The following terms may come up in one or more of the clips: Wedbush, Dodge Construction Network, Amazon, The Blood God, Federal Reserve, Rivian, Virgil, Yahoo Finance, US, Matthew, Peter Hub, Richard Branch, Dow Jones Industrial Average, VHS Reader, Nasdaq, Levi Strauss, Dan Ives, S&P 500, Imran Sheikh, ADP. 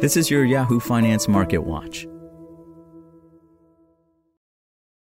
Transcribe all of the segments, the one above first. This is your Yahoo Finance Market Watch.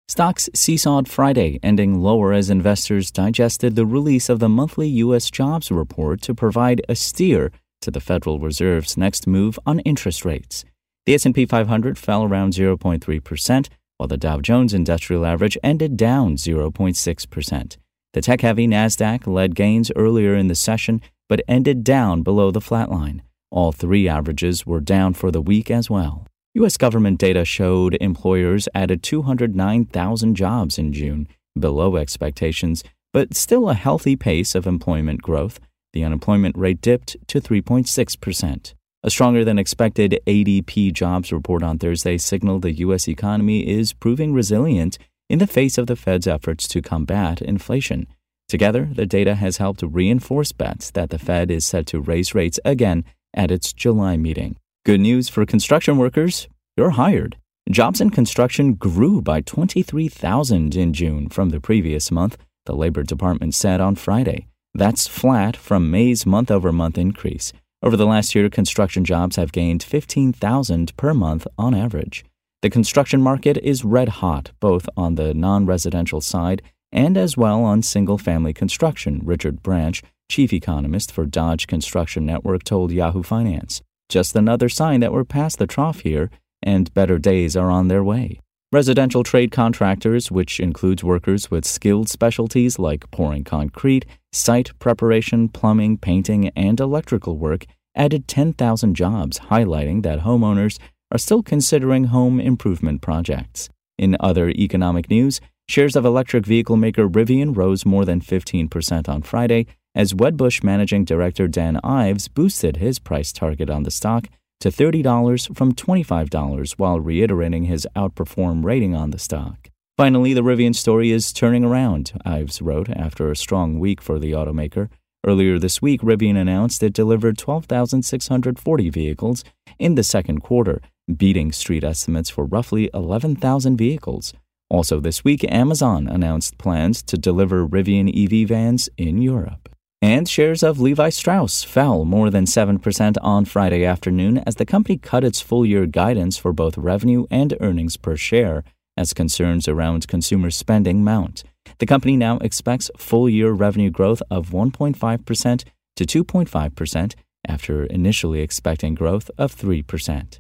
Stocks seesawed Friday, ending lower as investors digested the release of the monthly U.S. jobs report to provide a steer to the Federal Reserve's next move on interest rates. The S&P 500 fell around 0.3%, while the Dow Jones Industrial Average ended down 0.6%. The tech-heavy Nasdaq led gains earlier in the session, but ended down below the flatline. All three averages were down for the week as well. U.S. government data showed employers added 209,000 jobs in June, below expectations, but still a healthy pace of employment growth. The unemployment rate dipped to 3.6%. A stronger-than-expected ADP jobs report on Thursday signaled the U.S. economy is proving resilient in the face of the Fed's efforts to combat inflation. Together, the data has helped reinforce bets that the Fed is set to raise rates again at its July meeting. Good news for construction workers, you're hired. Jobs in construction grew by 23,000 in June from the previous month, the Labor Department said on Friday. That's flat from May's month-over-month increase. Over the last year, construction jobs have gained 15,000 per month on average. The construction market is red hot, both on the non-residential side and as well on single-family construction, Richard Branch, chief economist for Dodge Construction Network, told Yahoo Finance. Just another sign that we're past the trough here and better days are on their way. Residential trade contractors, which includes workers with skilled specialties like pouring concrete, site preparation, plumbing, painting, and electrical work, added 10,000 jobs, highlighting that homeowners are still considering home improvement projects. In other economic news, shares of electric vehicle maker Rivian rose more than 15% on Friday as Wedbush managing director Dan Ives boosted his price target on the stock to $30 from $25 while reiterating his outperform rating on the stock. Finally, the Rivian story is turning around, Ives wrote after a strong week for the automaker. Earlier this week, Rivian announced it delivered 12,640 vehicles in the second quarter, beating street estimates for roughly 11,000 vehicles. Also this week, Amazon announced plans to deliver Rivian EV vans in Europe. And shares of Levi Strauss fell more than 7% on Friday afternoon as the company cut its full-year guidance for both revenue and earnings per share as concerns around consumer spending mount. The company now expects full-year revenue growth of 1.5% to 2.5% after initially expecting growth of 3%.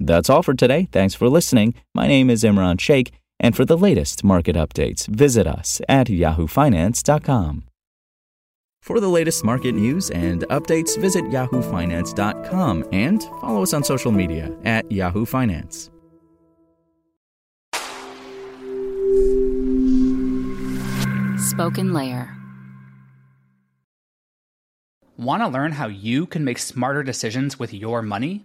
That's all for today. Thanks for listening. My name is Imran Sheikh, and for the latest market updates, visit us at yahoofinance.com. For the latest market news and updates, visit yahoofinance.com and follow us on social media at Yahoo Finance. Spoken Layer. Want to learn how you can make smarter decisions with your money?